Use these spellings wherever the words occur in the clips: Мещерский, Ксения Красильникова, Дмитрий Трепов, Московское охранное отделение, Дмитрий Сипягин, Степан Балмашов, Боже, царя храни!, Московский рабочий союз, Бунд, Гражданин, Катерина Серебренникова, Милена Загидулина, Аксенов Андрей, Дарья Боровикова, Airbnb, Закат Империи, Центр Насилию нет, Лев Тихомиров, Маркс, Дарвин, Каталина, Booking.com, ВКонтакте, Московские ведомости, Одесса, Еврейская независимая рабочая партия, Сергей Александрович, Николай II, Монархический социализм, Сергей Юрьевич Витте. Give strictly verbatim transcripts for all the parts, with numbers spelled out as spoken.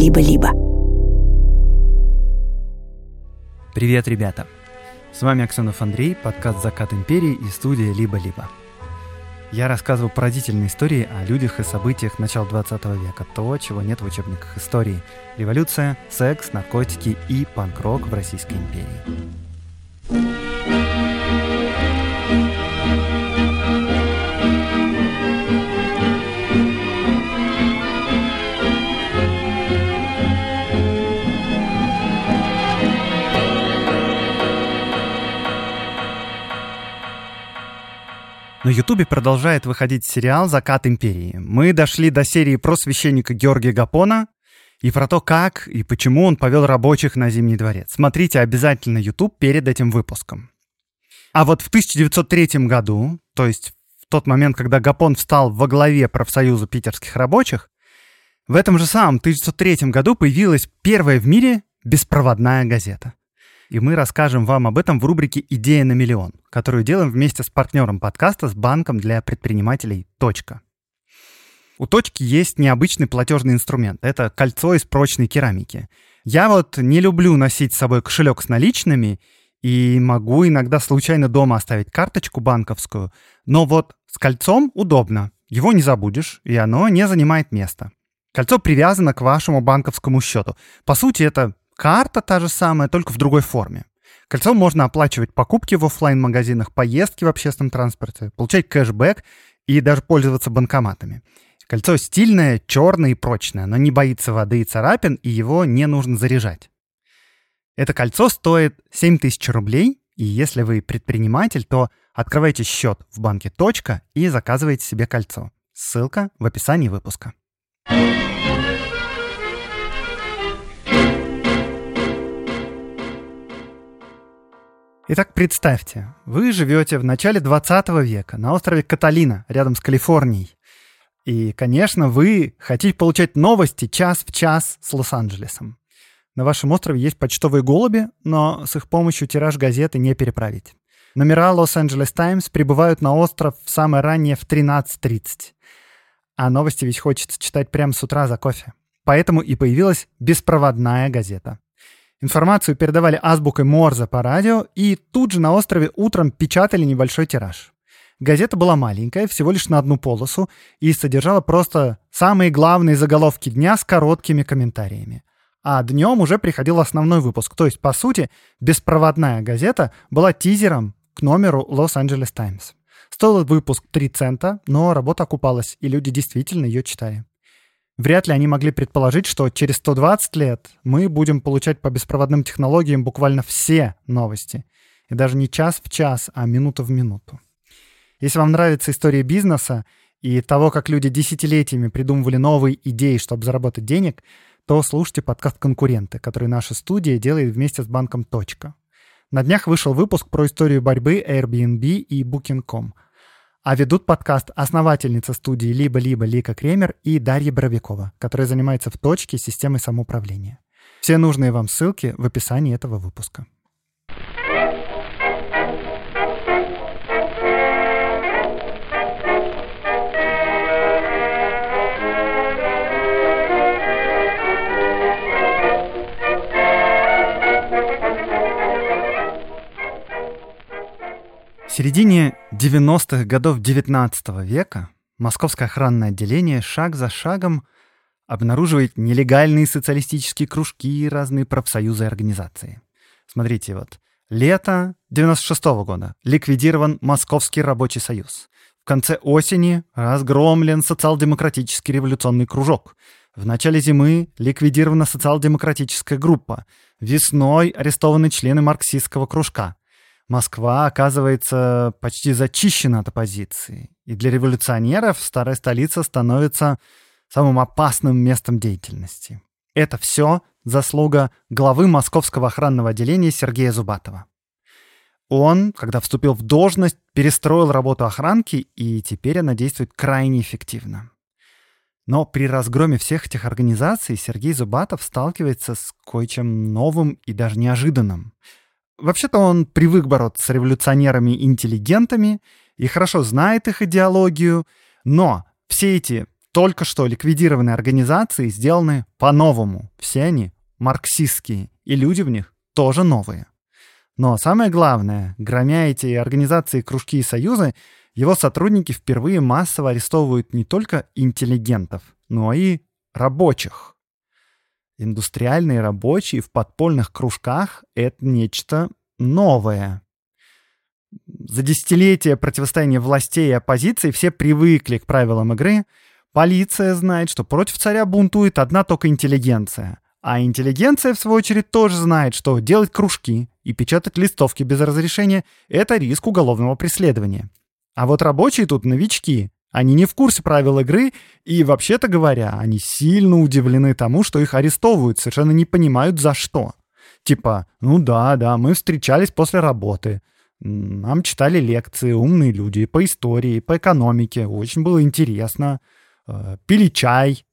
«Либо-либо». Привет, ребята! С вами Аксенов Андрей, подкаст «Закат Империи» и студия «Либо-либо». Я рассказываю поразительные истории о людях и событиях начала двадцатого века, то, чего нет в учебниках истории. Революция, секс, наркотики и панк-рок в Российской империи. На Ютубе продолжает выходить сериал «Закат империи». Мы дошли до серии про священника Георгия Гапона и про то, как и почему он повел рабочих на Зимний дворец. Смотрите обязательно Ютуб перед этим выпуском. А вот в тысяча девятьсот третьем году, то есть в тот момент, когда Гапон встал во главе профсоюза питерских рабочих, в этом же самом тысяча девятьсот третьем году появилась первая в мире беспроводная газета. И мы расскажем вам об этом в рубрике «Идея на миллион», которую делаем вместе с партнером подкаста, с банком для предпринимателей «Точка». У «Точки» есть необычный платежный инструмент. Это кольцо из прочной керамики. Я вот не люблю носить с собой кошелек с наличными и могу иногда случайно дома оставить карточку банковскую, но вот с кольцом удобно. Его не забудешь, и оно не занимает места. Кольцо привязано к вашему банковскому счету. По сути, это... карта та же самая, только в другой форме. Кольцом можно оплачивать покупки в офлайн-магазинах, поездки в общественном транспорте, получать кэшбэк и даже пользоваться банкоматами. Кольцо стильное, черное и прочное. Оно не боится воды и царапин, и его не нужно заряжать. Это кольцо стоит семь тысяч рублей, и если вы предприниматель, то открывайте счет в банке «Точка» и заказывайте себе кольцо. Ссылка в описании выпуска. Итак, представьте, вы живете в начале двадцатого века на острове Каталина, рядом с Калифорнией. И, конечно, вы хотите получать новости час в час с Лос-Анджелесом. На вашем острове есть почтовые голуби, но с их помощью тираж газеты не переправить. Номера Los Angeles Times прибывают на остров самое раннее в тринадцать тридцать. А новости ведь хочется читать прямо с утра за кофе. Поэтому и появилась беспроводная газета. Информацию передавали азбукой Морзе по радио, и тут же на острове утром печатали небольшой тираж. Газета была маленькая, всего лишь на одну полосу, и содержала просто самые главные заголовки дня с короткими комментариями. А днем уже приходил основной выпуск, то есть, по сути, беспроводная газета была тизером к номеру Los Angeles Times. Стоил выпуск три цента, но работа окупалась, и люди действительно ее читали. Вряд ли они могли предположить, что через сто двадцать лет мы будем получать по беспроводным технологиям буквально все новости. И даже не час в час, а минута в минуту. Если вам нравится история бизнеса и того, как люди десятилетиями придумывали новые идеи, чтобы заработать денег, то слушайте подкаст «Конкуренты», который наша студия делает вместе с банком «Точка». На днях вышел выпуск про историю борьбы Airbnb и букинг точка ком. А ведут подкаст основательница студии «Либо-либо» Лика Кремер и Дарья Боровикова, которая занимается в «Точке» системой самоуправления. Все нужные вам ссылки в описании этого выпуска. В середине девяностых годов девятнадцатого века Московское охранное отделение шаг за шагом обнаруживает нелегальные социалистические кружки и разные профсоюзы и организации. Смотрите, вот, лето девяносто шестого года ликвидирован Московский рабочий союз. В конце осени разгромлен социал-демократический революционный кружок. В начале зимы ликвидирована социал-демократическая группа. Весной арестованы члены марксистского кружка. Москва оказывается почти зачищена от оппозиции, и для революционеров старая столица становится самым опасным местом деятельности. Это все заслуга главы Московского охранного отделения Сергея Зубатова. Он, когда вступил в должность, перестроил работу охранки, и теперь она действует крайне эффективно. Но при разгроме всех этих организаций Сергей Зубатов сталкивается с кое-чем новым и даже неожиданным. Вообще-то он привык бороться с революционерами-интеллигентами и хорошо знает их идеологию, но все эти только что ликвидированные организации сделаны по-новому. Все они марксистские, и люди в них тоже новые. Но самое главное, громя эти организации, кружки и союзы, его сотрудники впервые массово арестовывают не только интеллигентов, но и рабочих. Индустриальные рабочие в подпольных кружках — это нечто новое. За десятилетия противостояния властей и оппозиции все привыкли к правилам игры. Полиция знает, что против царя бунтует одна только интеллигенция. А интеллигенция, в свою очередь, тоже знает, что делать кружки и печатать листовки без разрешения — это риск уголовного преследования. А вот рабочие тут новички. Они не в курсе правил игры, и, вообще-то говоря, они сильно удивлены тому, что их арестовывают, совершенно не понимают, за что. Типа, ну да, да, мы встречались после работы. Нам читали лекции умные люди по истории, по экономике. Очень было интересно. Пили чай.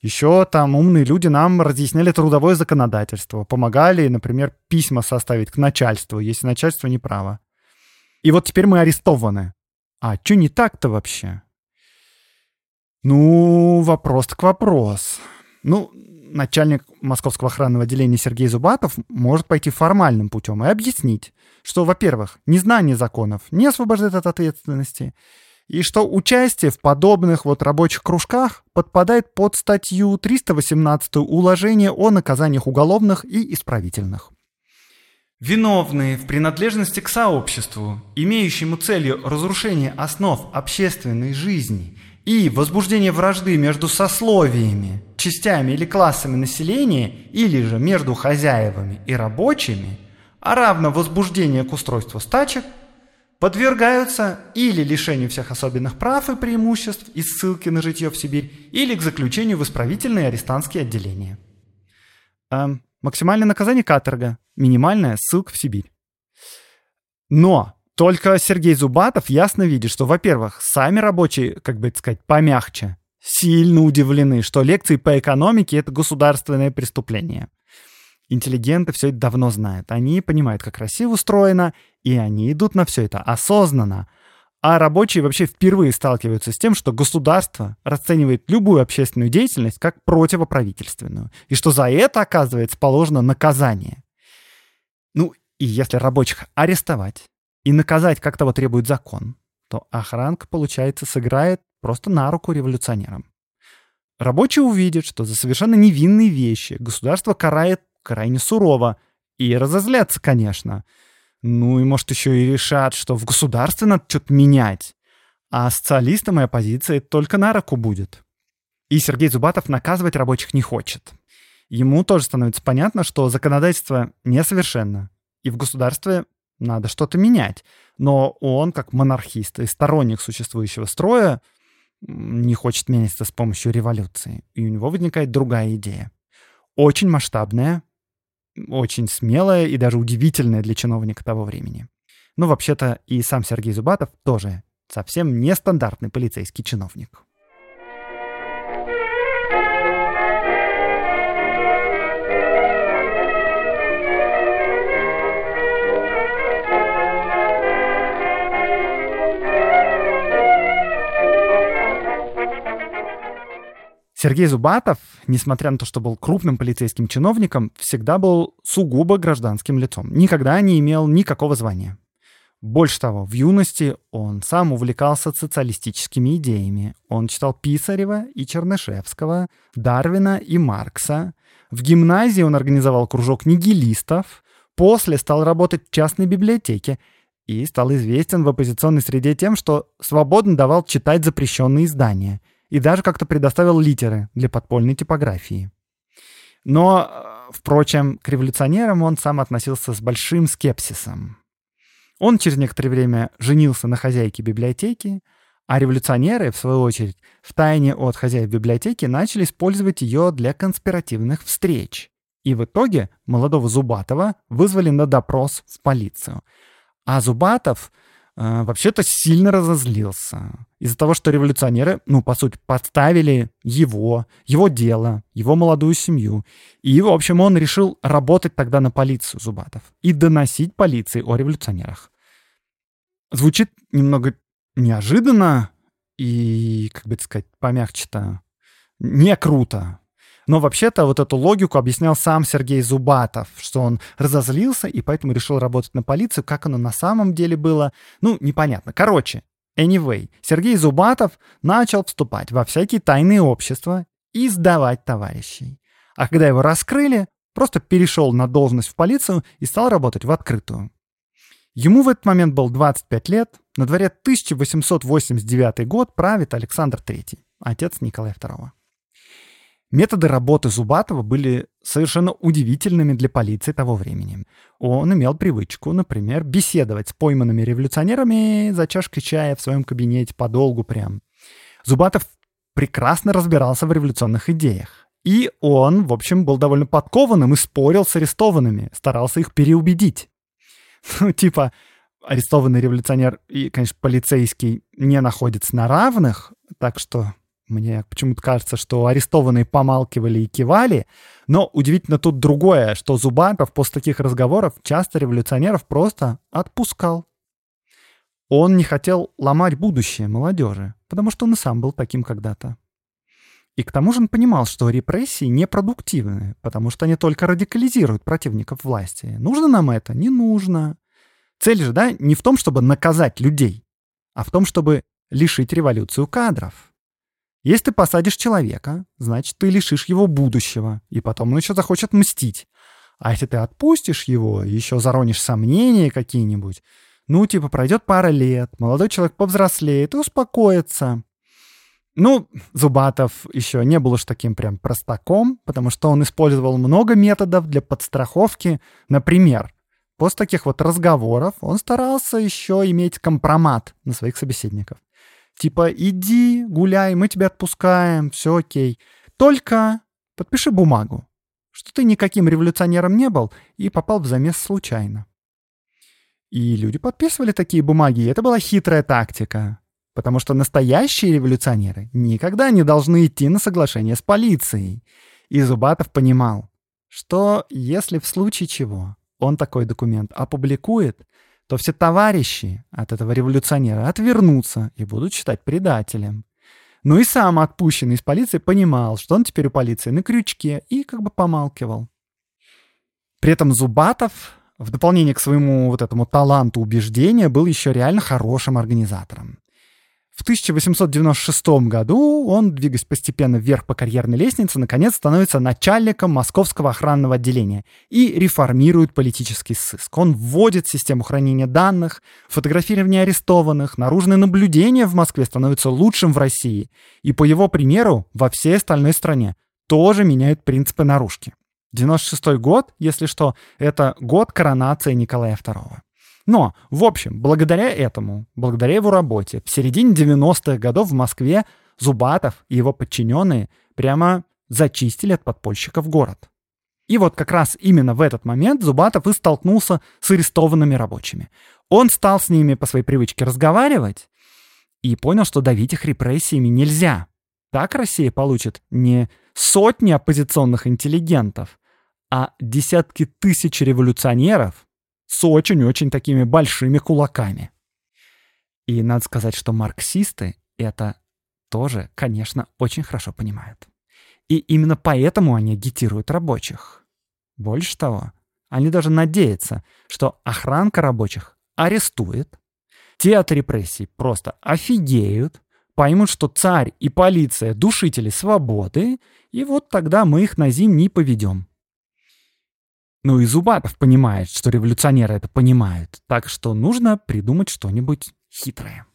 Еще там умные люди нам разъясняли трудовое законодательство. Помогали, например, письма составить к начальству, если начальство неправо. И вот теперь мы арестованы. А что не так-то вообще? Ну, вопрос к вопрос. Ну, начальник Московского охранного отделения Сергей Зубатов может пойти формальным путем и объяснить, что, во-первых, незнание законов не освобождает от ответственности, и что участие в подобных вот рабочих кружках подпадает под статью триста восемнадцать уложения о наказаниях уголовных и исправительных. Виновные в принадлежности к сообществу, имеющему целью разрушение основ общественной жизни и возбуждение вражды между сословиями, частями или классами населения, или же между хозяевами и рабочими, а равно возбуждение к устройству стачек, подвергаются или лишению всех особенных прав и преимуществ и ссылки на житье в Сибирь, или к заключению в исправительные арестантские отделения. А, максимальное наказание — каторга, минимальная — ссылка в Сибирь. Но только Сергей Зубатов ясно видит, что, во-первых, сами рабочие, как бы это сказать, помягче, сильно удивлены, что лекции по экономике — это государственное преступление. Интеллигенты все это давно знают. Они понимают, как Россия устроена, и они идут на все это осознанно. А рабочие вообще впервые сталкиваются с тем, что государство расценивает любую общественную деятельность как противоправительственную, и что за это, оказывается, положено наказание. Ну, и если рабочих арестовать и наказать, как того требует закон, то охранка, получается, сыграет просто на руку революционерам. Рабочие увидят, что за совершенно невинные вещи государство карает крайне сурово, и разозлятся, конечно. Ну и, может, еще и решат, что в государстве надо что-то менять, а социалистам и оппозиции только на руку будет. И Сергей Зубатов наказывать рабочих не хочет. Ему тоже становится понятно, что законодательство несовершенно, и в государстве надо что-то менять. Но он, как монархист и сторонник существующего строя, не хочет меняться с помощью революции. И у него возникает другая идея. Очень масштабная, очень смелая и даже удивительная для чиновника того времени. Ну, вообще-то, и сам Сергей Зубатов тоже совсем нестандартный полицейский чиновник. Сергей Зубатов, несмотря на то, что был крупным полицейским чиновником, всегда был сугубо гражданским лицом. Никогда не имел никакого звания. Больше того, в юности он сам увлекался социалистическими идеями. Он читал Писарева и Чернышевского, Дарвина и Маркса. В гимназии он организовал кружок нигилистов, после стал работать в частной библиотеке и стал известен в оппозиционной среде тем, что свободно давал читать запрещенные издания и даже как-то предоставил литеры для подпольной типографии. Но, впрочем, к революционерам он сам относился с большим скепсисом. Он через некоторое время женился на хозяйке библиотеки, а революционеры, в свою очередь, втайне от хозяев библиотеки начали использовать ее для конспиративных встреч. И в итоге молодого Зубатова вызвали на допрос в полицию. А Зубатов вообще-то сильно разозлился из-за того, что революционеры, ну, по сути, подставили его, его дело, его молодую семью. И, в общем, он решил работать тогда на полицию, Зубатов, и доносить полиции о революционерах. Звучит немного неожиданно и, как бы сказать, помягче-то, не круто. Но вообще-то вот эту логику объяснял сам Сергей Зубатов, что он разозлился и поэтому решил работать на полицию. Как оно на самом деле было, ну, непонятно. Короче, anyway, Сергей Зубатов начал вступать во всякие тайные общества и сдавать товарищей. А когда его раскрыли, просто перешел на должность в полицию и стал работать в открытую. Ему в этот момент был двадцать пять лет, на дворе тысяча восемьсот восемьдесят девятый год, правит Александр третий, отец Николая второго. Методы работы Зубатова были совершенно удивительными для полиции того времени. Он имел привычку, например, беседовать с пойманными революционерами за чашкой чая в своем кабинете подолгу прям. Зубатов прекрасно разбирался в революционных идеях. И он, в общем, был довольно подкованным и спорил с арестованными, старался их переубедить. Ну, типа, арестованный революционер и, конечно, полицейский не находятся на равных, так что... Мне почему-то кажется, что арестованные помалкивали и кивали, но удивительно тут другое, что Зубатов после таких разговоров часто революционеров просто отпускал. Он не хотел ломать будущее молодежи, потому что он и сам был таким когда-то. И к тому же он понимал, что репрессии непродуктивны, потому что они только радикализируют противников власти. Нужно нам это? Не нужно. Цель же, да, не в том, чтобы наказать людей, а в том, чтобы лишить революцию кадров. Если ты посадишь человека, значит, ты лишишь его будущего, и потом он еще захочет мстить. А если ты отпустишь его, еще заронишь сомнения какие-нибудь, ну, типа, пройдет пара лет, молодой человек повзрослеет и успокоится. Ну, Зубатов еще не был уж таким прям простаком, потому что он использовал много методов для подстраховки. Например, после таких вот разговоров он старался еще иметь компромат на своих собеседников. Типа, иди, гуляй, мы тебя отпускаем, все окей. Только подпиши бумагу, что ты никаким революционером не был и попал в замес случайно. И люди подписывали такие бумаги, и это была хитрая тактика. Потому что настоящие революционеры никогда не должны идти на соглашение с полицией. И Зубатов понимал, что если в случае чего он такой документ опубликует, то все товарищи от этого революционера отвернутся и будут считать предателем. Ну и сам отпущенный из полиции понимал, что он теперь у полиции на крючке, и как бы помалкивал. При этом Зубатов, в дополнение к своему вот этому таланту убеждения, был еще реально хорошим организатором. В тысяча восемьсот девяносто шестом году он, двигаясь постепенно вверх по карьерной лестнице, наконец становится начальником Московского охранного отделения и реформирует политический сыск. Он вводит систему хранения данных, фотографирование арестованных, наружное наблюдение в Москве становится лучшим в России. И по его примеру во всей остальной стране тоже меняют принципы наружки. девяносто шестой год, если что, это год коронации Николая второго. Но, в общем, благодаря этому, благодаря его работе, в середине девяностых годов в Москве Зубатов и его подчиненные прямо зачистили от подпольщиков город. И вот как раз именно в этот момент Зубатов и столкнулся с арестованными рабочими. Он стал с ними по своей привычке разговаривать и понял, что давить их репрессиями нельзя. Так Россия получит не сотни оппозиционных интеллигентов, а десятки тысяч революционеров, с очень-очень такими большими кулаками. И надо сказать, что марксисты это тоже, конечно, очень хорошо понимают. И именно поэтому они агитируют рабочих. Больше того, они даже надеются, что охранка рабочих арестует, те от репрессий просто офигеют, поймут, что царь и полиция душители свободы, и вот тогда мы их на зимний поведем. Ну и Зубатов понимает, что революционеры это понимают, так что нужно придумать что-нибудь хитрое.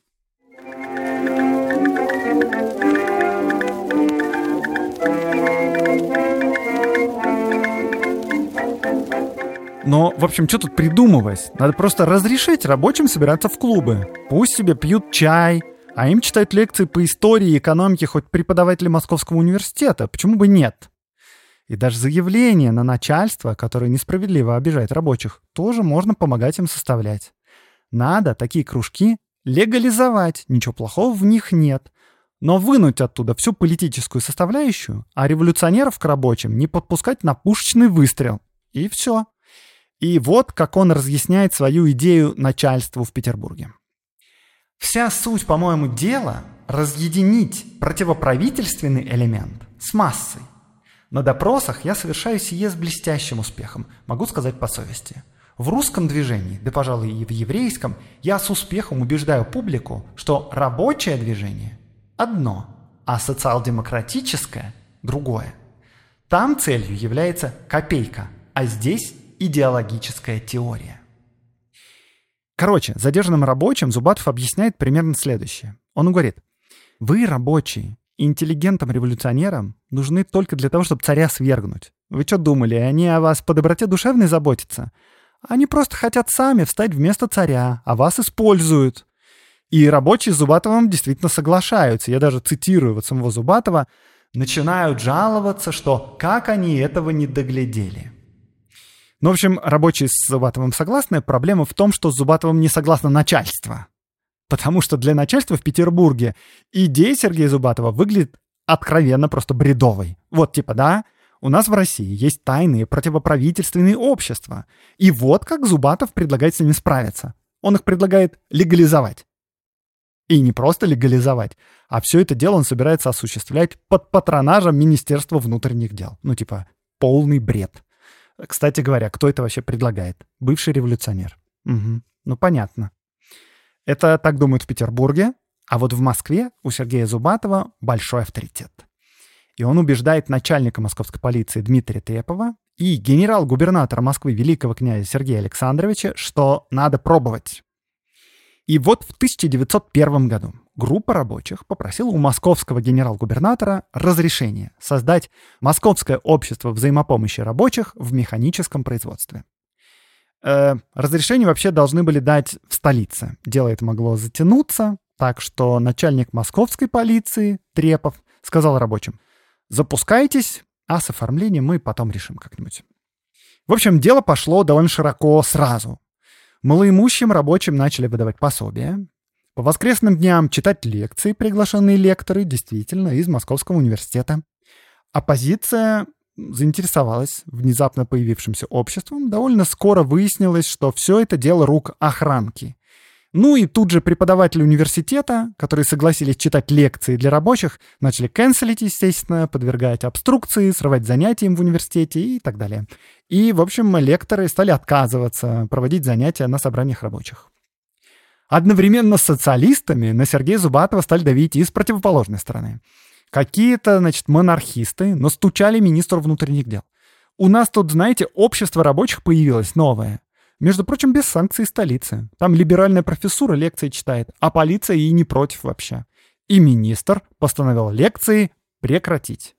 Но, в общем, что тут придумывать? Надо просто разрешить рабочим собираться в клубы. Пусть себе пьют чай, а им читают лекции по истории и экономике хоть преподаватели Московского университета. Почему бы нет? И даже заявления на начальство, которое несправедливо обижает рабочих, тоже можно помогать им составлять. Надо такие кружки легализовать, ничего плохого в них нет. Но вынуть оттуда всю политическую составляющую, а революционеров к рабочим не подпускать на пушечный выстрел. И все. И вот как он разъясняет свою идею начальству в Петербурге. «Вся суть, по-моему, дела – разъединить противоправительственный элемент с массой. На допросах я совершаю сие с блестящим успехом, могу сказать по совести. В русском движении, да, пожалуй, и в еврейском, я с успехом убеждаю публику, что рабочее движение – одно, а социал-демократическое – другое. Там целью является копейка, а здесь идеологическая теория. Короче, задержанным рабочим Зубатов объясняет примерно следующее. Он говорит: вы, рабочие, интеллигентам-революционерам нужны только для того, чтобы царя свергнуть. Вы что думали, они о вас по доброте душевной заботятся? Они просто хотят сами встать вместо царя, а вас используют. И рабочие с Зубатовым действительно соглашаются. Я даже цитирую вот самого Зубатова. Начинают жаловаться, что как они этого не доглядели. Ну, в общем, рабочие с Зубатовым согласны. Проблема в том, что с Зубатовым не согласно начальство. Потому что для начальства в Петербурге идея Сергея Зубатова выглядит откровенно просто бредовой. Вот типа, да, у нас в России есть тайные противоправительственные общества. И вот как Зубатов предлагает с ними справиться. Он их предлагает легализовать. И не просто легализовать, а все это дело он собирается осуществлять под патронажем Министерства внутренних дел. Ну типа полный бред. Кстати говоря, кто это вообще предлагает? Бывший революционер. Угу. Ну понятно. Это так думают в Петербурге, а вот в Москве у Сергея Зубатова большой авторитет. И он убеждает начальника московской полиции Дмитрия Трепова и генерал-губернатора Москвы великого князя Сергея Александровича, что надо пробовать. И вот в тысяча девятьсот первом году группа рабочих попросила у московского генерал-губернатора разрешения создать Московское общество взаимопомощи рабочих в механическом производстве. Э, разрешение вообще должны были дать в столице. Дело это могло затянуться, так что начальник московской полиции Трепов сказал рабочим: «Запускайтесь, а с оформлением мы потом решим как-нибудь». В общем, дело пошло довольно широко сразу. Малоимущим рабочим начали выдавать пособия. По воскресным дням читать лекции приглашенные лекторы, действительно, из Московского университета. Оппозиция заинтересовалась внезапно появившимся обществом. Довольно скоро выяснилось, что все это дело рук охранки. Ну и тут же преподаватели университета, которые согласились читать лекции для рабочих, начали кэнселить, естественно, подвергать обструкции, срывать занятия им в университете и так далее. И, в общем, лекторы стали отказываться проводить занятия на собраниях рабочих. Одновременно с социалистами на Сергея Зубатова стали давить и с противоположной стороны. Какие-то, значит, монархисты настучали министру внутренних дел. У нас тут, знаете, общество рабочих появилось новое. Между прочим, без санкций столицы. Там либеральная профессура лекции читает, а полиция и не против вообще. И министр постановил лекции прекратить.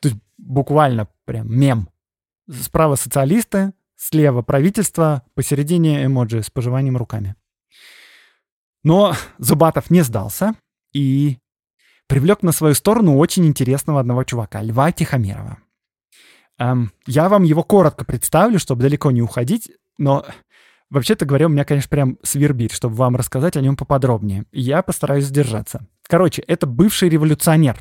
То есть буквально прям мем. Справа социалисты, слева правительство, посередине эмоджи с пожеванием руками. Но Зубатов не сдался и привлек на свою сторону очень интересного одного чувака, Льва Тихомирова. Эм, я вам его коротко представлю, чтобы далеко не уходить. Но, вообще-то говоря, у меня, конечно, прям свербит, чтобы вам рассказать о нем поподробнее. Я постараюсь сдержаться. Короче, это бывший революционер.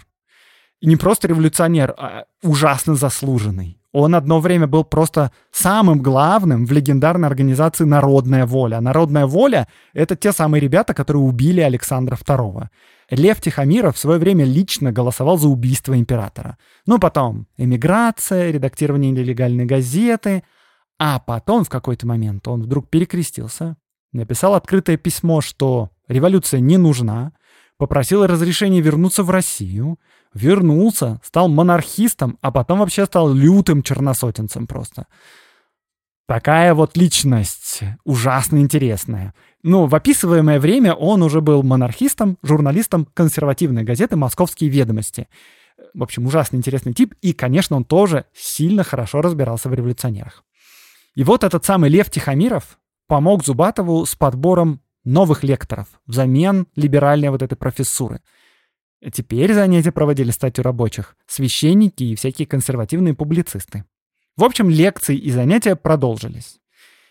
И не просто революционер, а ужасно заслуженный. Он одно время был просто самым главным в легендарной организации «Народная воля». «Народная воля» — это те самые ребята, которые убили Александра второго. Лев Тихомиров в свое время лично голосовал за убийство императора. Ну, потом эмиграция, редактирование нелегальной газеты... А потом в какой-то момент он вдруг перекрестился, написал открытое письмо, что революция не нужна, попросил разрешения вернуться в Россию, вернулся, стал монархистом, а потом вообще стал лютым черносотенцем просто. Такая вот личность, ужасно интересная. Ну, в описываемое время он уже был монархистом, журналистом консервативной газеты «Московские ведомости». В общем, ужасно интересный тип, и, конечно, он тоже сильно хорошо разбирался в революционерах. И вот этот самый Лев Тихомиров помог Зубатову с подбором новых лекторов взамен либеральной вот этой профессуры. Теперь занятия проводили статью рабочих, священники и всякие консервативные публицисты. В общем, лекции и занятия продолжились.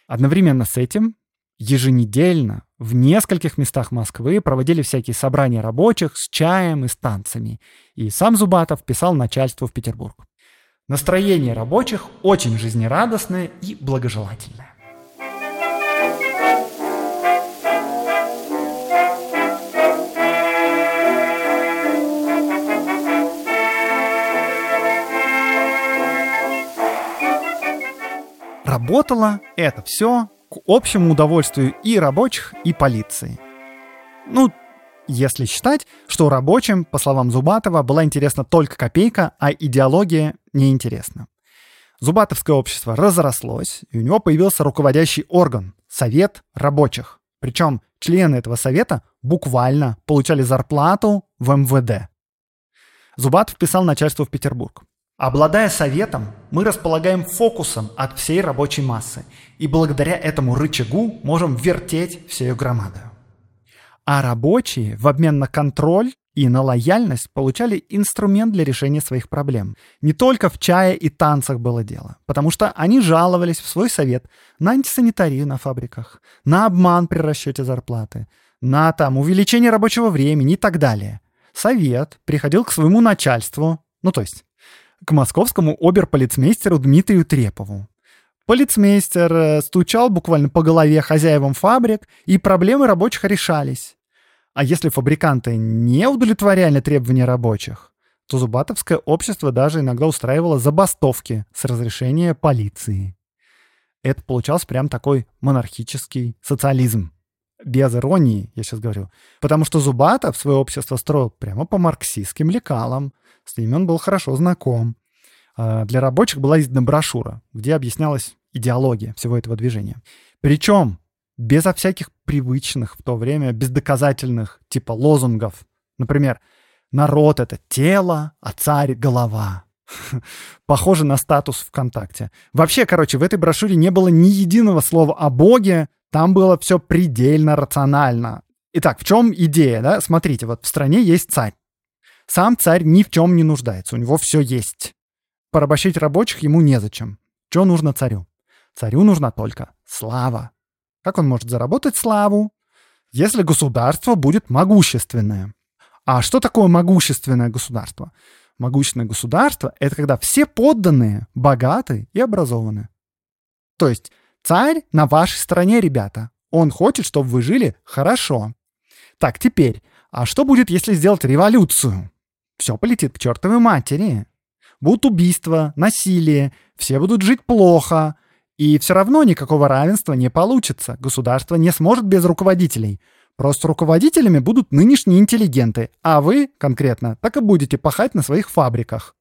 Одновременно с этим еженедельно в нескольких местах Москвы проводили всякие собрания рабочих с чаем и с танцами. И сам Зубатов писал начальству в Петербург. Настроение рабочих очень жизнерадостное и благожелательное. Работало это все к общему удовольствию и рабочих, и полиции. Ну, если считать, что рабочим, по словам Зубатова, была интересна только копейка, а идеология неинтересна. Зубатовское общество разрослось, и у него появился руководящий орган – Совет рабочих. Причем члены этого совета буквально получали зарплату в эм вэ дэ. Зубатов писал начальству в Петербург. «Обладая советом, мы располагаем фокусом от всей рабочей массы, и благодаря этому рычагу можем вертеть всею громадою». А рабочие в обмен на контроль и на лояльность получали инструмент для решения своих проблем. Не только в чае и танцах было дело, потому что они жаловались в свой совет на антисанитарию на фабриках, на обман при расчете зарплаты, на там увеличение рабочего времени и так далее. Совет приходил к своему начальству, ну то есть к московскому оберполицмейстеру Дмитрию Трепову. Полицмейстер стучал буквально по голове хозяевам фабрик, и проблемы рабочих решались. А если фабриканты не удовлетворяли требования рабочих, то зубатовское общество даже иногда устраивало забастовки с разрешения полиции. Это получался прям такой монархический социализм. Без иронии, я сейчас говорю. Потому что Зубатов свое общество строил прямо по марксистским лекалам. С ними он был хорошо знаком. Для рабочих была издана брошюра, где объяснялась идеология всего этого движения. Причем безо всяких привычных в то время бездоказательных типа лозунгов. Например, «Народ — это тело, а царь — голова». Похоже на статус ВКонтакте. Вообще, короче, в этой брошюре не было ни единого слова о Боге. Там было все предельно рационально. Итак, в чем идея? Да? Смотрите, вот в стране есть царь. Сам царь ни в чем не нуждается, у него все есть. Порабощать рабочих ему незачем. Что нужно царю? Царю нужна только слава. Как он может заработать славу, если государство будет могущественное? А что такое могущественное государство? Могущественное государство — это когда все подданные богаты и образованы. То есть царь на вашей стороне, ребята. Он хочет, чтобы вы жили хорошо. Так, теперь, а что будет, если сделать революцию? Все полетит к чертовой матери. Будут убийства, насилие, все будут жить плохо, и все равно никакого равенства не получится. Государство не сможет без руководителей. Просто руководителями будут нынешние интеллигенты, а вы, конкретно, так и будете пахать на своих фабриках.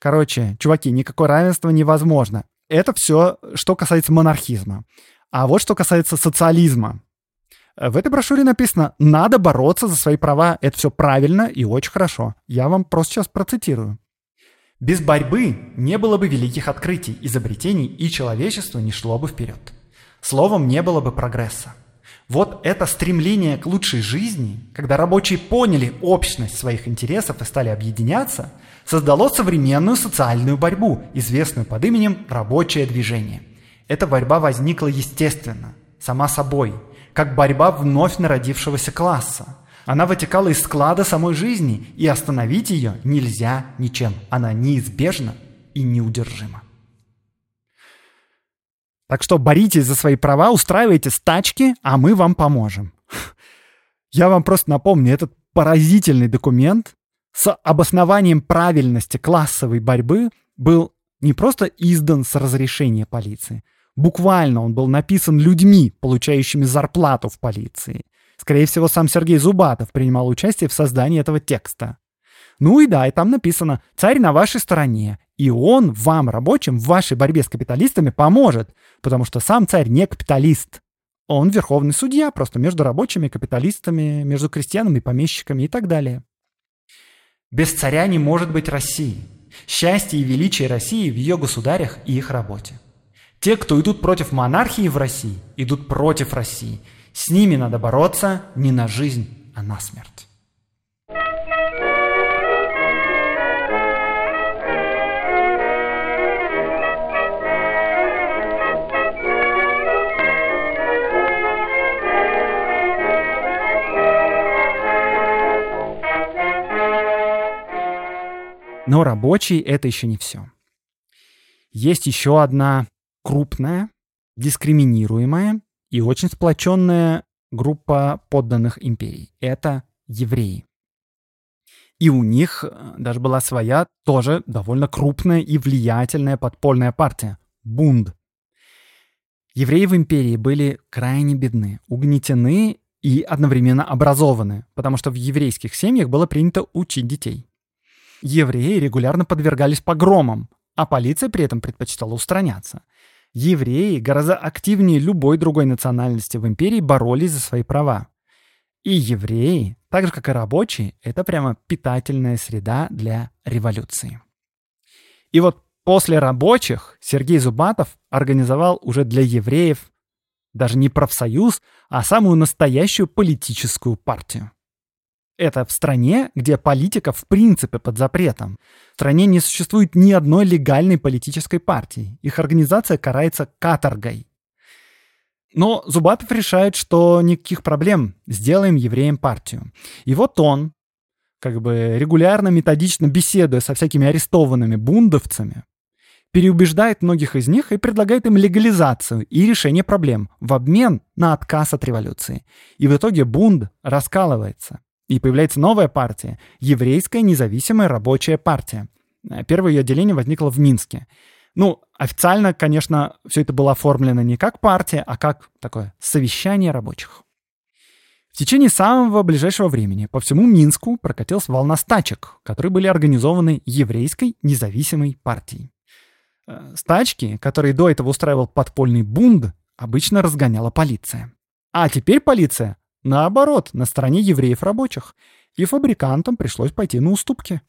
Короче, чуваки, никакое равенство невозможно. Это все, что касается монархизма. А вот что касается социализма. В этой брошюре написано: «Надо бороться за свои права, это все правильно и очень хорошо». Я вам просто сейчас процитирую. «Без борьбы не было бы великих открытий, изобретений, и человечество не шло бы вперед. Словом, не было бы прогресса. Вот это стремление к лучшей жизни, когда рабочие поняли общность своих интересов и стали объединяться, создало современную социальную борьбу, известную под именем «рабочее движение». Эта борьба возникла естественно, сама собой, как борьба вновь народившегося класса. Она вытекала из склада самой жизни, и остановить ее нельзя ничем. Она неизбежна и неудержима». Так что боритесь за свои права, устраивайте стачки, а мы вам поможем. Я вам просто напомню этот поразительный документ с обоснованием правильности классовой борьбы был не просто издан с разрешения полиции. Буквально он был написан людьми, получающими зарплату в полиции. Скорее всего, сам Сергей Зубатов принимал участие в создании этого текста. Ну и да, и там написано: «Царь на вашей стороне, и он вам, рабочим, в вашей борьбе с капиталистами поможет, потому что сам царь не капиталист. Он верховный судья, просто между рабочими, капиталистами, между крестьянами, помещиками и так далее». «Без царя не может быть России. Счастье и величие России в ее государях и их работе. Те, кто идут против монархии в России, идут против России. С ними надо бороться не на жизнь, а на смерть». Но рабочие — это еще не все. Есть еще одна крупная, дискриминируемая и очень сплоченная группа подданных империй. Это евреи. И у них даже была своя, тоже довольно крупная и влиятельная подпольная партия — Бунд. Евреи в империи были крайне бедны, угнетены и одновременно образованы, потому что в еврейских семьях было принято учить детей. Евреи регулярно подвергались погромам, а полиция при этом предпочитала устраняться. Евреи гораздо активнее любой другой национальности в империи боролись за свои права. И евреи, так же как и рабочие, это прямо питательная среда для революции. И вот после рабочих Сергей Зубатов организовал уже для евреев даже не профсоюз, а самую настоящую политическую партию. Это в стране, где политика в принципе под запретом. В стране не существует ни одной легальной политической партии. Их организация карается каторгой. Но Зубатов решает, что никаких проблем, сделаем евреям партию. И вот он, как бы регулярно, методично беседуя со всякими арестованными бундовцами, переубеждает многих из них и предлагает им легализацию и решение проблем в обмен на отказ от революции. И в итоге Бунд раскалывается. И появляется новая партия – Еврейская независимая рабочая партия. Первое ее отделение возникло в Минске. Ну, официально, конечно, все это было оформлено не как партия, а как такое совещание рабочих. В течение самого ближайшего времени по всему Минску прокатилась волна стачек, которые были организованы Еврейской независимой партией. Стачки, которые до этого устраивал подпольный Бунд, обычно разгоняла полиция. А теперь полиция, наоборот, на стороне евреев-рабочих. И фабрикантам пришлось пойти на уступки.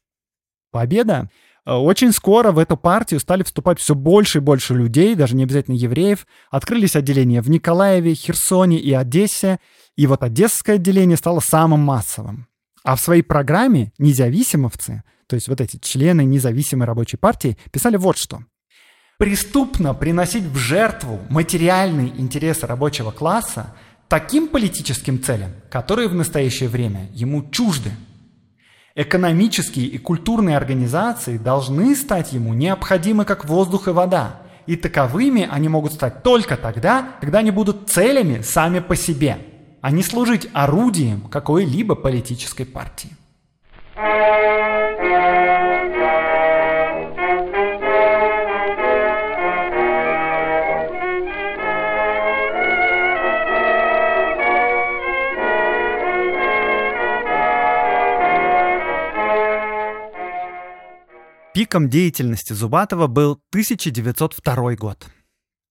Победа! Очень скоро в эту партию стали вступать все больше и больше людей, даже не обязательно евреев. Открылись отделения в Николаеве, Херсоне и Одессе. И вот одесское отделение стало самым массовым. А в своей программе независимовцы, то есть вот эти члены независимой рабочей партии, писали вот что. Преступно приносить в жертву материальные интересы рабочего класса таким политическим целям, которые в настоящее время ему чужды. Экономические и культурные организации должны стать ему необходимы как воздух и вода, и таковыми они могут стать только тогда, когда они будут целями сами по себе, а не служить орудием какой-либо политической партии. Пиком деятельности Зубатова был тысяча девятьсот второй год.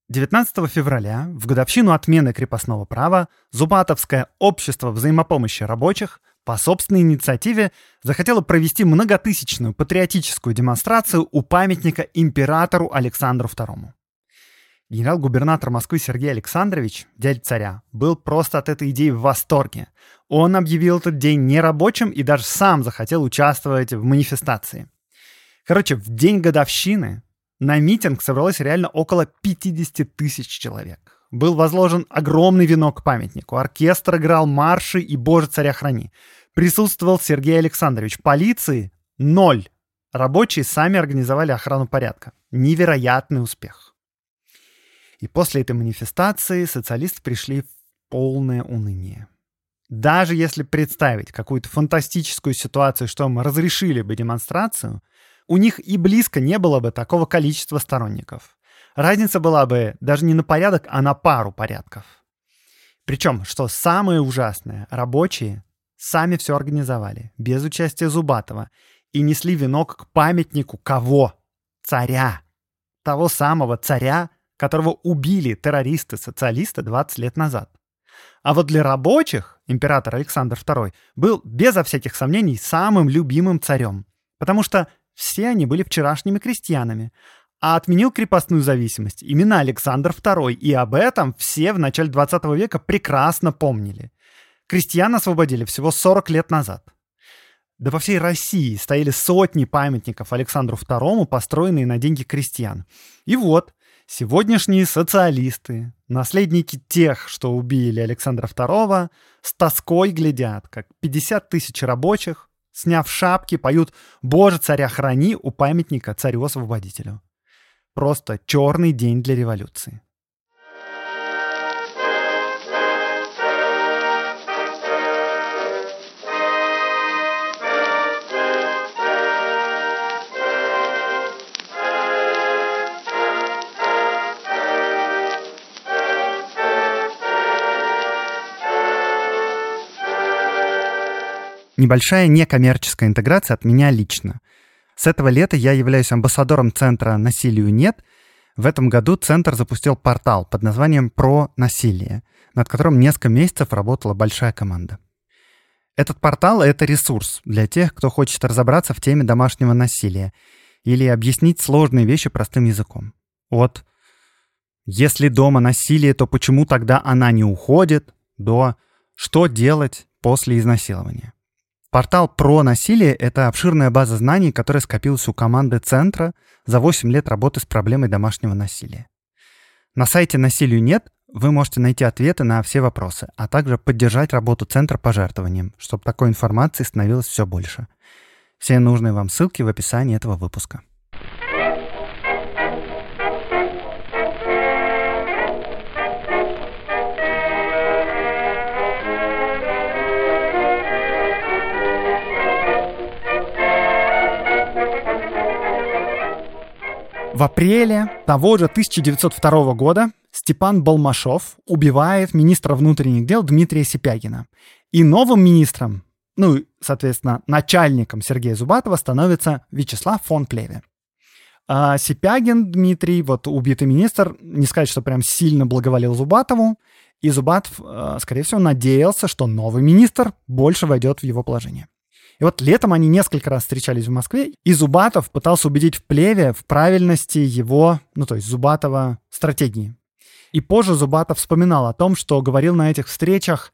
девятнадцатого февраля, в годовщину отмены крепостного права, Зубатовское общество взаимопомощи рабочих по собственной инициативе захотело провести многотысячную патриотическую демонстрацию у памятника императору Александру Второму. Генерал-губернатор Москвы Сергей Александрович, дядя царя, был просто от этой идеи в восторге. Он объявил этот день нерабочим и даже сам захотел участвовать в манифестации. Короче, в день годовщины на митинг собралось реально около пятьдесят тысяч человек. Был возложен огромный венок к памятнику. Оркестр играл марши и «Боже, царя храни». Присутствовал Сергей Александрович. Полиции – ноль. Рабочие сами организовали охрану порядка. Невероятный успех. И после этой манифестации социалисты пришли в полное уныние. Даже если представить какую-то фантастическую ситуацию, что мы разрешили бы демонстрацию, у них и близко не было бы такого количества сторонников. Разница была бы даже не на порядок, а на пару порядков. Причем, что самое ужасное, рабочие сами все организовали, без участия Зубатова, и несли венок к памятнику кого? Царя. Того самого царя, которого убили террористы-социалисты двадцать лет назад. А вот для рабочих император Александр Второй был, безо всяких сомнений, самым любимым царем, потому что все они были вчерашними крестьянами. А отменил крепостную зависимость именно Александр Второй, и об этом все в начале двадцатого века прекрасно помнили. Крестьян освободили всего сорок лет назад. Да по всей России стояли сотни памятников Александру Второму, построенные на деньги крестьян. И вот, сегодняшние социалисты, наследники тех, что убили Александра Второго, с тоской глядят, как пятьдесят тысяч рабочих, сняв шапки, поют «Боже, царя храни» у памятника царю-освободителю. Просто черный день для революции. Небольшая некоммерческая интеграция от меня лично. С этого лета я являюсь амбассадором Центра «Насилию нет». В этом году Центр запустил портал под названием «Про насилие», над которым несколько месяцев работала большая команда. Этот портал — это ресурс для тех, кто хочет разобраться в теме домашнего насилия или объяснить сложные вещи простым языком. От «Если дома насилие, то почему тогда она не уходит?» до «Что делать после изнасилования?». Портал «Про насилие» — это обширная база знаний, которая скопилась у команды Центра за восемь лет работы с проблемой домашнего насилия. На сайте «Насилию нет» вы можете найти ответы на все вопросы, а также поддержать работу Центра пожертвованием, чтобы такой информации становилось все больше. Все нужные вам ссылки в описании этого выпуска. В апреле того же тысяча девятьсот второго года Степан Балмашов убивает министра внутренних дел Дмитрия Сипягина. И новым министром, ну, соответственно, начальником Сергея Зубатова становится Вячеслав фон Плеве. А Сипягин Дмитрий, вот убитый министр, не сказать, что прям сильно благоволил Зубатову, и Зубатов, скорее всего, надеялся, что новый министр больше войдет в его положение. И вот летом они несколько раз встречались в Москве, и Зубатов пытался убедить в Плеве в правильности его, ну то есть Зубатова, стратегии. И позже Зубатов вспоминал о том, что говорил на этих встречах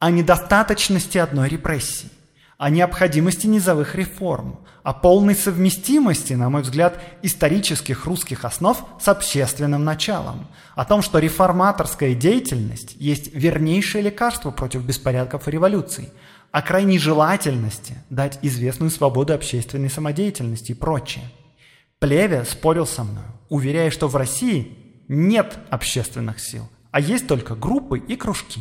о недостаточности одной репрессии, о необходимости низовых реформ, о полной совместимости, на мой взгляд, исторических русских основ с общественным началом, о том, что реформаторская деятельность есть вернейшее лекарство против беспорядков и революций, о крайней желательности дать известную свободу общественной самодеятельности и прочее. Плеве спорил со мной, уверяя, что в России нет общественных сил, а есть только группы и кружки.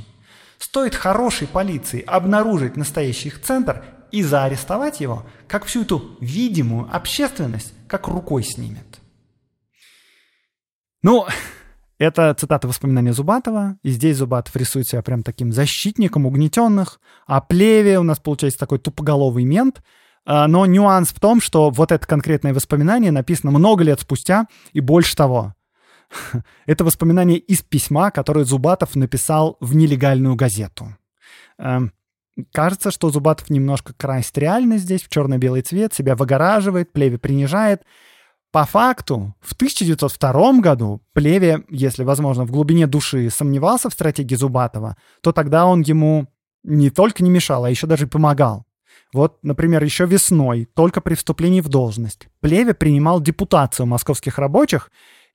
Стоит хорошей полиции обнаружить настоящий их центр и заарестовать его, как всю эту видимую общественность как рукой снимет. Ну... Это цитата воспоминания Зубатова, и здесь Зубатов рисует себя прям таким защитником угнетенных, а Плеве у нас получается такой тупоголовый мент, но нюанс в том, что вот это конкретное воспоминание написано много лет спустя, и больше того. Это воспоминание из письма, которое Зубатов написал в нелегальную газету. Кажется, что Зубатов немножко красит реальность здесь, в черно-белый цвет, себя выгораживает, Плеве принижает. По факту, в тысяча девятьсот втором году Плеве, если возможно, в глубине души сомневался в стратегии Зубатова, то тогда он ему не только не мешал, а еще даже помогал. Вот, например, еще весной, только при вступлении в должность, Плеве принимал депутацию московских рабочих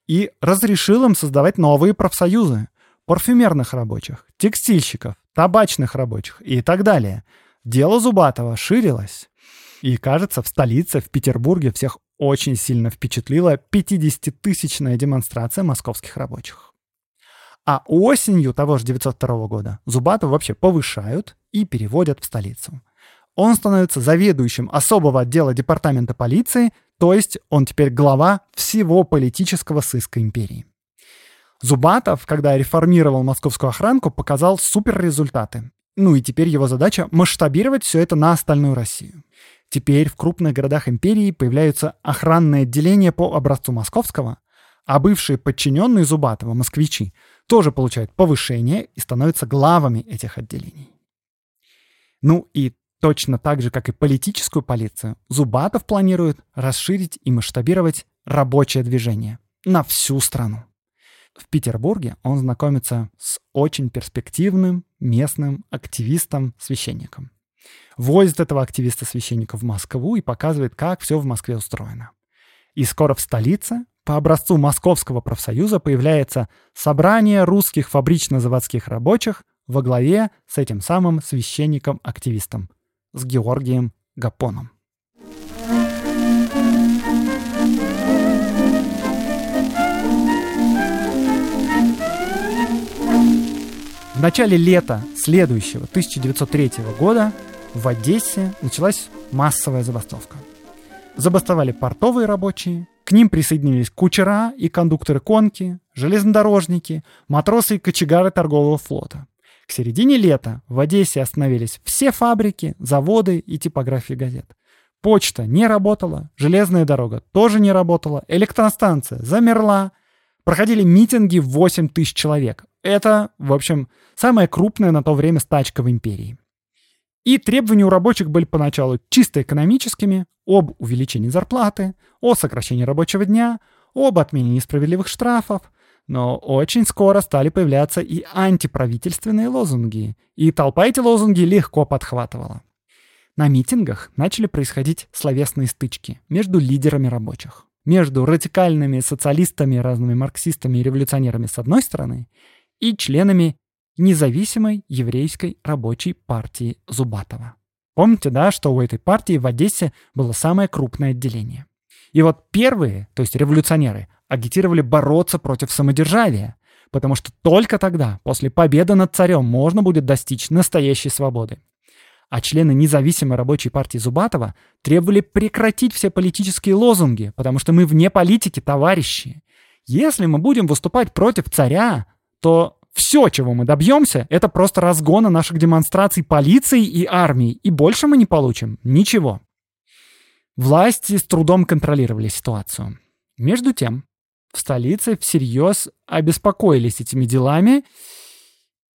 и разрешил им создавать новые профсоюзы парфюмерных рабочих, текстильщиков, табачных рабочих и так далее. Дело Зубатова ширилось. И, кажется, в столице, в Петербурге всех очень сильно впечатлила пятидесятитысячная демонстрация московских рабочих. А осенью того же тысяча девятьсот второго года Зубатова вообще повышают и переводят в столицу. Он становится заведующим особого отдела департамента полиции, то есть он теперь глава всего политического сыска империи. Зубатов, когда реформировал московскую охранку, показал суперрезультаты. Ну и теперь его задача масштабировать все это на остальную Россию. Теперь в крупных городах империи появляются охранные отделения по образцу московского, а бывшие подчиненные Зубатова, москвичи, тоже получают повышение и становятся главами этих отделений. Ну и точно так же, как и политическую полицию, Зубатов планирует расширить и масштабировать рабочее движение на всю страну. В Петербурге он знакомится с очень перспективным местным активистом-священником. Возит этого активиста-священника в Москву и показывает, как все в Москве устроено. И скоро в столице по образцу Московского профсоюза появляется собрание русских фабрично-заводских рабочих во главе с этим самым священником-активистом, с Георгием Гапоном. В начале лета следующего, тысяча девятьсот третьего года, в Одессе началась массовая забастовка. Забастовали портовые рабочие, к ним присоединились кучера и кондукторы конки, железнодорожники, матросы и кочегары торгового флота. К середине лета в Одессе остановились все фабрики, заводы и типографии газет. Почта не работала, железная дорога тоже не работала, электростанция замерла. Проходили митинги восемь тысяч человек. Это, в общем, самая крупная на то время стачка в империи. И требования у рабочих были поначалу чисто экономическими: об увеличении зарплаты, о сокращении рабочего дня, об отмене несправедливых штрафов. Но очень скоро стали появляться и антиправительственные лозунги, и толпа эти лозунги легко подхватывала. На митингах начали происходить словесные стычки между лидерами рабочих, между радикальными социалистами, разными марксистами и революционерами с одной стороны и членами независимой еврейской рабочей партии Зубатова. Помните, да, что у этой партии в Одессе было самое крупное отделение. И вот первые, то есть революционеры, агитировали бороться против самодержавия, потому что только тогда, после победы над царем, можно будет достичь настоящей свободы. А члены независимой рабочей партии Зубатова требовали прекратить все политические лозунги, потому что мы вне политики, товарищи. Если мы будем выступать против царя, то все, чего мы добьемся, это просто разгона наших демонстраций полиции и армии, и больше мы не получим ничего. Власти с трудом контролировали ситуацию. Между тем, в столице всерьез обеспокоились этими делами,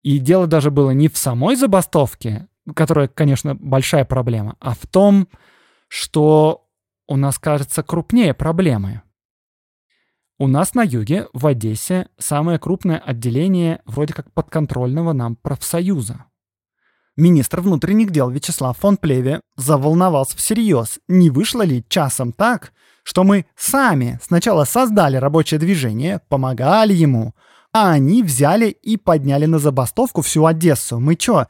и дело даже было не в самой забастовке, которая, конечно, большая проблема, а в том, что у нас, кажется, крупнее проблемы. У нас на юге, в Одессе, самое крупное отделение вроде как подконтрольного нам профсоюза. Министр внутренних дел Вячеслав фон Плеве заволновался всерьез, не вышло ли часом так, что мы сами сначала создали рабочее движение, помогали ему, а они взяли и подняли на забастовку всю Одессу. Мы чё,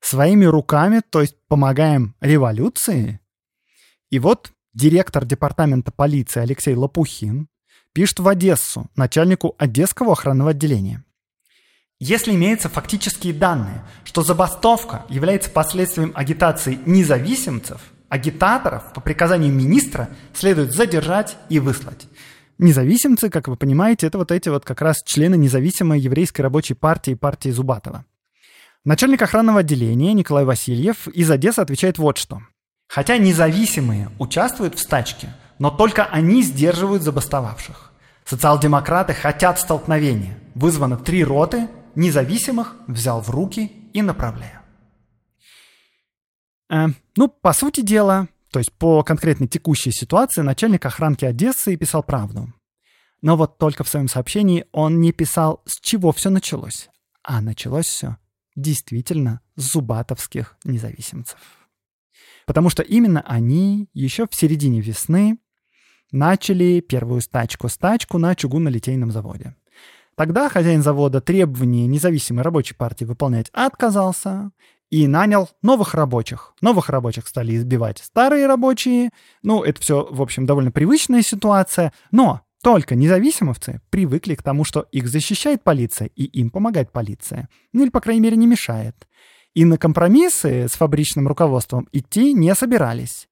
своими руками, то есть помогаем революции? И вот директор департамента полиции Алексей Лопухин пишет в Одессу начальнику Одесского охранного отделения. Если имеются фактические данные, что забастовка является последствием агитации независимцев, агитаторов по приказанию министра следует задержать и выслать. Независимцы, как вы понимаете, это вот эти вот как раз члены независимой еврейской рабочей партии, партии Зубатова. Начальник охранного отделения Николай Васильев из Одессы отвечает вот что. Хотя независимые участвуют в стачке, но только они сдерживают забастовавших. Социал-демократы хотят столкновения. Вызвано три роты, независимых взял в руки и направляю. Э, ну, по сути дела, то есть по конкретной текущей ситуации, начальник охранки Одессы писал правду. Но вот только в своем сообщении он не писал, с чего все началось. А началось все действительно с зубатовских независимцев. Потому что именно они еще в середине весны начали первую стачку, стачку на чугунно-литейном заводе. Тогда хозяин завода требования независимой рабочей партии выполнять отказался и нанял новых рабочих. Новых рабочих стали избивать старые рабочие. Ну, это все, в общем, довольно привычная ситуация. Но только независимовцы привыкли к тому, что их защищает полиция и им помогает полиция. Ну, или, по крайней мере, не мешает. И на компромиссы с фабричным руководством идти не собирались.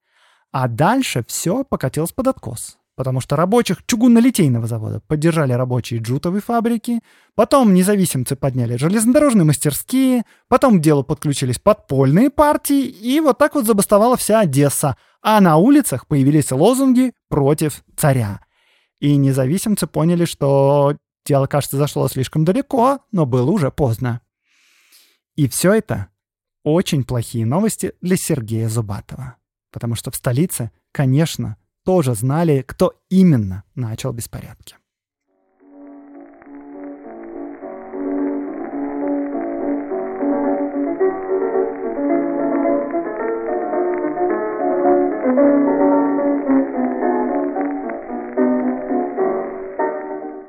А дальше все покатилось под откос, потому что рабочих чугунно-литейного завода поддержали рабочие джутовой фабрики, потом независимцы подняли железнодорожные мастерские, потом к делу подключились подпольные партии, и вот так вот забастовала вся Одесса. А на улицах появились лозунги против царя. И независимцы поняли, что дело, кажется, зашло слишком далеко, но было уже поздно. И все это очень плохие новости для Сергея Зубатова. Потому что в столице, конечно, тоже знали, кто именно начал беспорядки.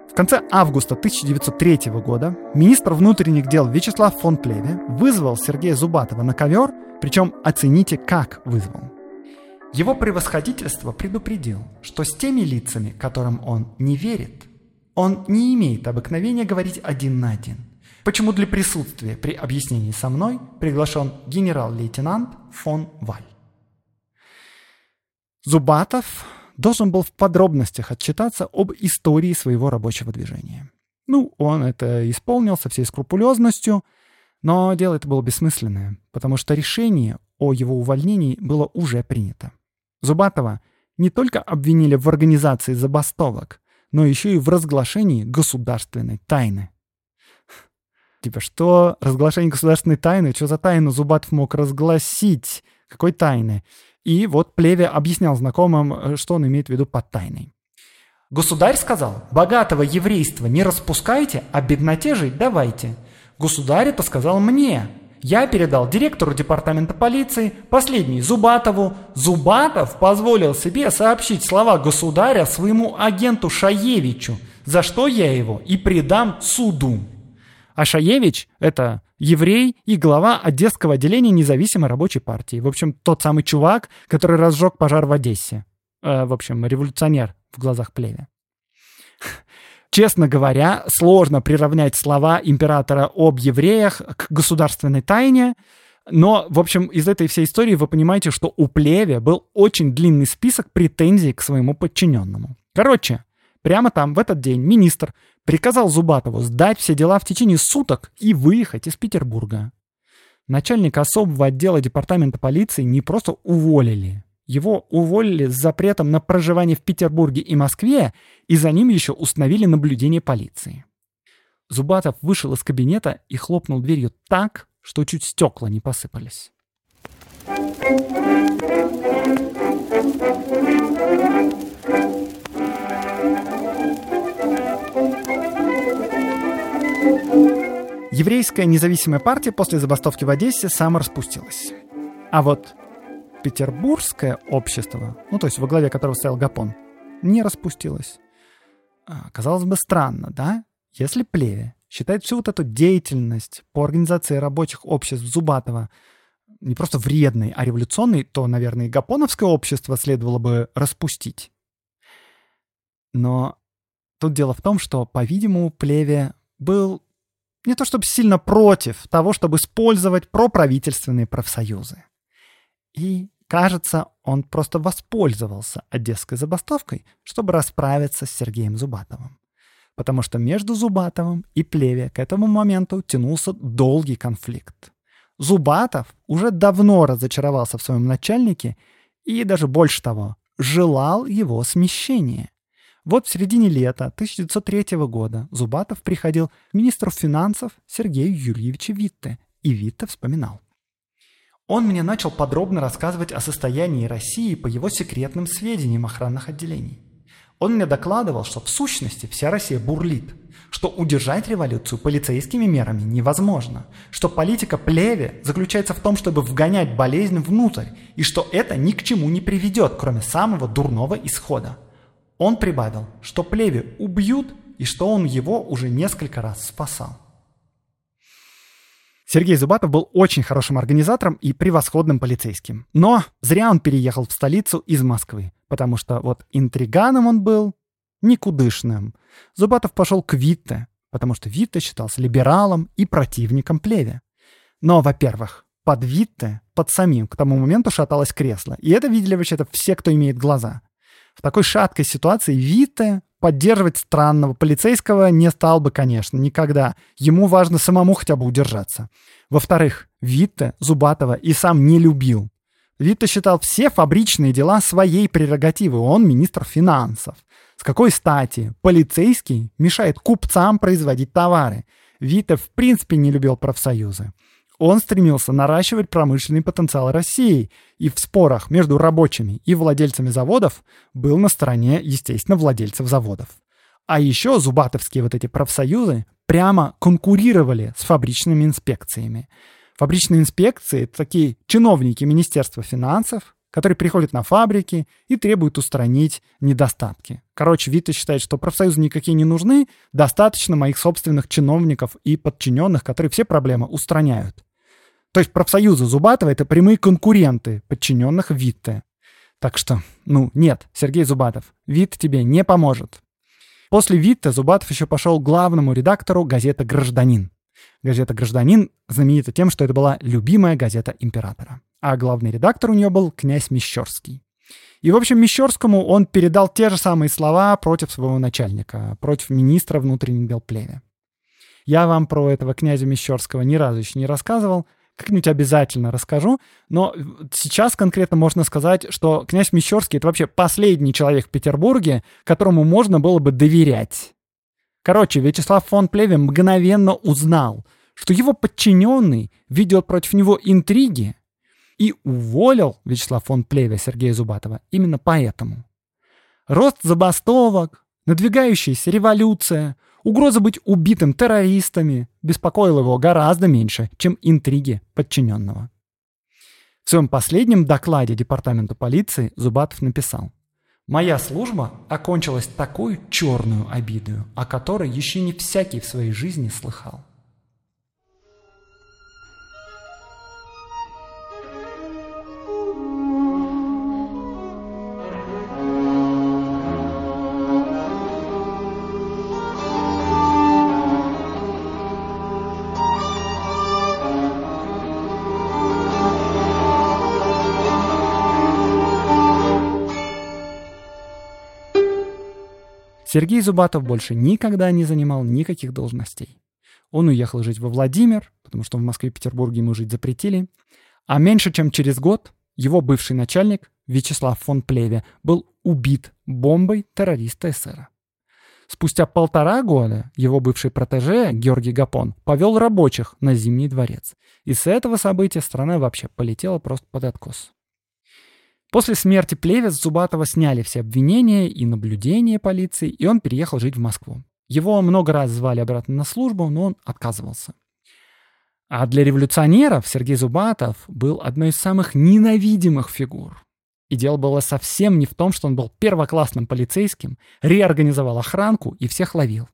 В конце августа тысяча девятьсот третьего года министр внутренних дел Вячеслав фон Плеве вызвал Сергея Зубатова на ковер, причем оцените, как вызвал. Его превосходительство предупредил, что с теми лицами, которым он не верит, он не имеет обыкновения говорить один на один. Почему для присутствия при объяснении со мной приглашен генерал-лейтенант фон Валь. Зубатов должен был в подробностях отчитаться об истории своего рабочего движения. Ну, он это исполнил со всей скрупулезностью, Но дело это было бессмысленное, потому что решение о его увольнении было уже принято. Зубатова не только обвинили в организации забастовок, но еще и в разглашении государственной тайны. Типа, что? Разглашение государственной тайны? Что за тайну Зубатов мог разгласить? Какой тайны? И вот Плеве объяснял знакомым, что он имеет в виду под тайной. «Государь сказал, богатого еврейства не распускайте, а бедноте жить давайте. Государь это сказал мне. Я передал директору департамента полиции, последний Зубатову. Зубатов позволил себе сообщить слова государя своему агенту Шаевичу, за что я его и предам суду». А Шаевич — это еврей и глава Одесского отделения независимой рабочей партии. В общем, тот самый чувак, который разжег пожар в Одессе. Э, в общем, революционер в глазах Плеве. Честно говоря, сложно приравнять слова императора об евреях к государственной тайне. Но, в общем, из этой всей истории вы понимаете, что у Плеве был очень длинный список претензий к своему подчиненному. Короче, прямо там, в этот день, министр приказал Зубатову сдать все дела в течение суток и выехать из Петербурга. Начальник особого отдела департамента полиции не просто уволили. Его уволили с запретом на проживание в Петербурге и Москве, и за ним еще установили наблюдение полиции. Зубатов вышел из кабинета и хлопнул дверью так, что чуть стекла не посыпались. Еврейская независимая партия после забастовки в Одессе самораспустилась. А вот Петербургское общество, ну то есть во главе которого стоял Гапон, не распустилось. Казалось бы, странно, да? Если Плеве считает всю вот эту деятельность по организации рабочих обществ Зубатова не просто вредной, а революционной, то, наверное, и Гапоновское общество следовало бы распустить. Но тут дело в том, что, по-видимому, Плеве был... не то чтобы сильно против того, чтобы использовать проправительственные профсоюзы. И, кажется, он просто воспользовался одесской забастовкой, чтобы расправиться с Сергеем Зубатовым. Потому что между Зубатовым и Плеве к этому моменту тянулся долгий конфликт. Зубатов уже давно разочаровался в своем начальнике и, даже больше того, желал его смещения. Вот в середине лета тысяча девятьсот третьего года Зубатов приходил к министру финансов Сергею Юрьевичу Витте, и Витте вспоминал. «Он мне начал подробно рассказывать о состоянии России по его секретным сведениям охранных отделений. Он мне докладывал, что в сущности вся Россия бурлит, что удержать революцию полицейскими мерами невозможно, что политика Плеве заключается в том, чтобы вгонять болезнь внутрь, и что это ни к чему не приведет, кроме самого дурного исхода. Он прибавил, что Плеве убьют и что он его уже несколько раз спасал». Сергей Зубатов был очень хорошим организатором и превосходным полицейским. Но зря он переехал в столицу из Москвы, потому что вот интриганом он был никудышным. Зубатов пошел к Витте, потому что Витте считался либералом и противником Плеве. Но, во-первых, под Витте, под самим к тому моменту шаталось кресло. И это видели вообще-то все, кто имеет глаза. В такой шаткой ситуации Витте поддерживать странного полицейского не стал бы, конечно, никогда. Ему важно самому хотя бы удержаться. Во-вторых, Витте Зубатова и сам не любил. Витте считал все фабричные дела своей прерогативой. Он министр финансов. С какой стати полицейский мешает купцам производить товары? Витте в принципе не любил профсоюзы. Он стремился наращивать промышленный потенциал России и в спорах между рабочими и владельцами заводов был на стороне, естественно, владельцев заводов. А еще зубатовские вот эти профсоюзы прямо конкурировали с фабричными инспекциями. Фабричные инспекции — это такие чиновники Министерства финансов, которые приходят на фабрики и требуют устранить недостатки. Короче, Витте считает, что профсоюзы никакие не нужны, достаточно моих собственных чиновников и подчиненных, которые все проблемы устраняют. То есть профсоюзы Зубатова — это прямые конкуренты подчиненных Витте. Так что, ну, нет, Сергей Зубатов, Витте тебе не поможет. После Витте Зубатов еще пошел к главному редактору газеты «Гражданин». Газета «Гражданин» знаменита тем, что это была любимая газета императора. А главный редактор у нее был князь Мещерский. И, в общем, Мещерскому он передал те же самые слова против своего начальника, против министра внутренних дел Плеве. Я вам про этого князя Мещерского ни разу еще не рассказывал. Как-нибудь обязательно расскажу. Но сейчас конкретно можно сказать, что князь Мещерский — это вообще последний человек в Петербурге, которому можно было бы доверять. Короче, Вячеслав фон Плеве мгновенно узнал, что его подчиненный ведет против него интриги, и уволил Вячеслав фон Плеве Сергея Зубатова именно поэтому. Рост забастовок, надвигающаяся революция, угроза быть убитым террористами беспокоила его гораздо меньше, чем интриги подчиненного. В своем последнем докладе департаменту полиции Зубатов написал: «Моя служба окончилась такой черную обидою, о которой еще не всякий в своей жизни слыхал». Сергей Зубатов больше никогда не занимал никаких должностей. Он уехал жить во Владимир, потому что в Москве и Петербурге ему жить запретили. А меньше чем через год его бывший начальник Вячеслав фон Плеве был убит бомбой террориста эсера. Спустя полтора года его бывший протеже Георгий Гапон повел рабочих на Зимний дворец. И с этого события страна вообще полетела просто под откос. После смерти Плеве с Зубатова сняли все обвинения и наблюдения полиции, и он переехал жить в Москву. Его много раз звали обратно на службу, но он отказывался. А для революционеров Сергей Зубатов был одной из самых ненавидимых фигур. И дело было совсем не в том, что он был первоклассным полицейским, реорганизовал охранку и всех ловил.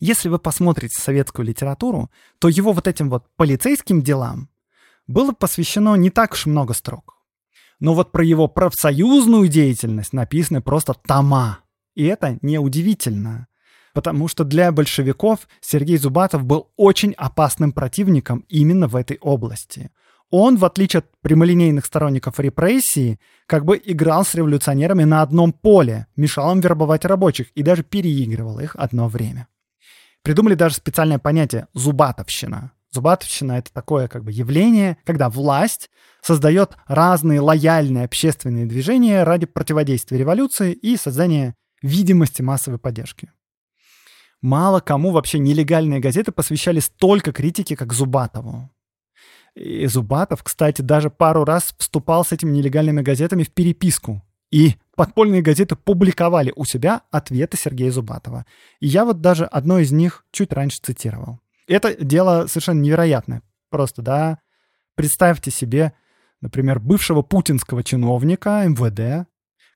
Если вы посмотрите советскую литературу, то его вот этим вот полицейским делам было посвящено не так уж много строк. Но вот про его профсоюзную деятельность написаны просто тома. И это неудивительно, потому что для большевиков Сергей Зубатов был очень опасным противником именно в этой области. Он, в отличие от прямолинейных сторонников репрессии, как бы играл с революционерами на одном поле, мешал им вербовать рабочих и даже переигрывал их одно время. Придумали даже специальное понятие «зубатовщина». Зубатовщина — это такое как бы явление, когда власть создает разные лояльные общественные движения ради противодействия революции и создания видимости массовой поддержки. Мало кому вообще нелегальные газеты посвящали столько критики, как Зубатову. И Зубатов, кстати, даже пару раз вступал с этими нелегальными газетами в переписку. И подпольные газеты публиковали у себя ответы Сергея Зубатова. И я вот даже одно из них чуть раньше цитировал. Это дело совершенно невероятное. Просто, да, представьте себе, например, бывшего путинского чиновника эм вэ дэ,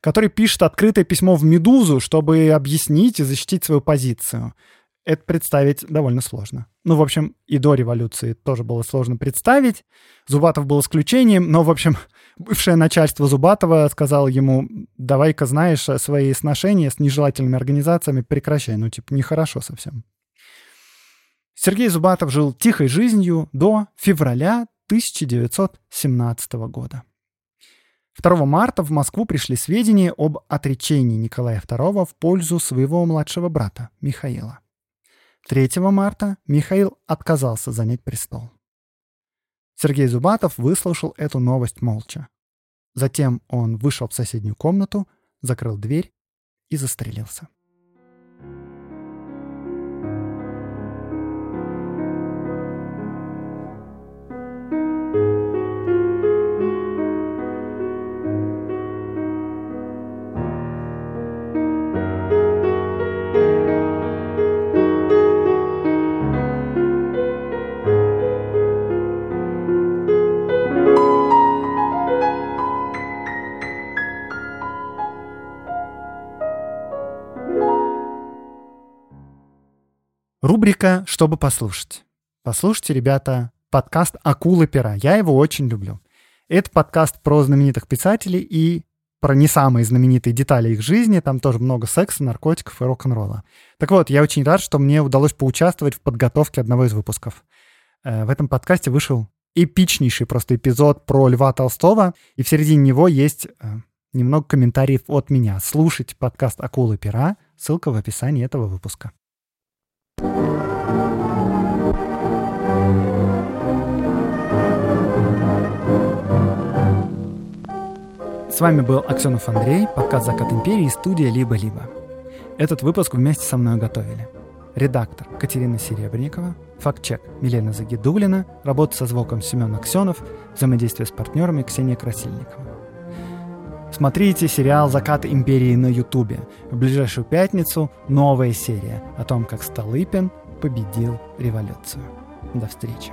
который пишет открытое письмо в «Медузу», чтобы объяснить и защитить свою позицию. Это представить довольно сложно. Ну, в общем, и до революции тоже было сложно представить. Зубатов был исключением, но, в общем, бывшее начальство Зубатова сказало ему: давай-ка, знаешь, свои сношения с нежелательными организациями прекращай, ну, типа, нехорошо совсем. Сергей Зубатов жил тихой жизнью до февраля тысяча девятьсот семнадцатого года. второго марта в Москву пришли сведения об отречении Николая второго в пользу своего младшего брата Михаила. третьего марта Михаил отказался занять престол. Сергей Зубатов выслушал эту новость молча. Затем он вышел в соседнюю комнату, закрыл дверь и застрелился. Рубрика «Чтобы послушать». Послушайте, ребята, подкаст «Акулы пера». Я его очень люблю. Это подкаст про знаменитых писателей и про не самые знаменитые детали их жизни. Там тоже много секса, наркотиков и рок-н-ролла. Так вот, я очень рад, что мне удалось поучаствовать в подготовке одного из выпусков. В этом подкасте вышел эпичнейший просто эпизод про Льва Толстого, и в середине него есть немного комментариев от меня. Слушайте подкаст «Акулы пера». Ссылка в описании этого выпуска. Thank you. С вами был Аксенов Андрей, подкаст «Закат Империи», студия «Либо-Либо». Этот выпуск вместе со мной готовили редактор Катерина Серебренникова, фактчек Милена Загидулина, работа со звуком Семен Аксенов, взаимодействие с партнерами Ксения Красильникова. Смотрите сериал «Закат Империи» на Ютубе. В ближайшую пятницу новая серия о том, как Столыпин победил революцию. До встречи.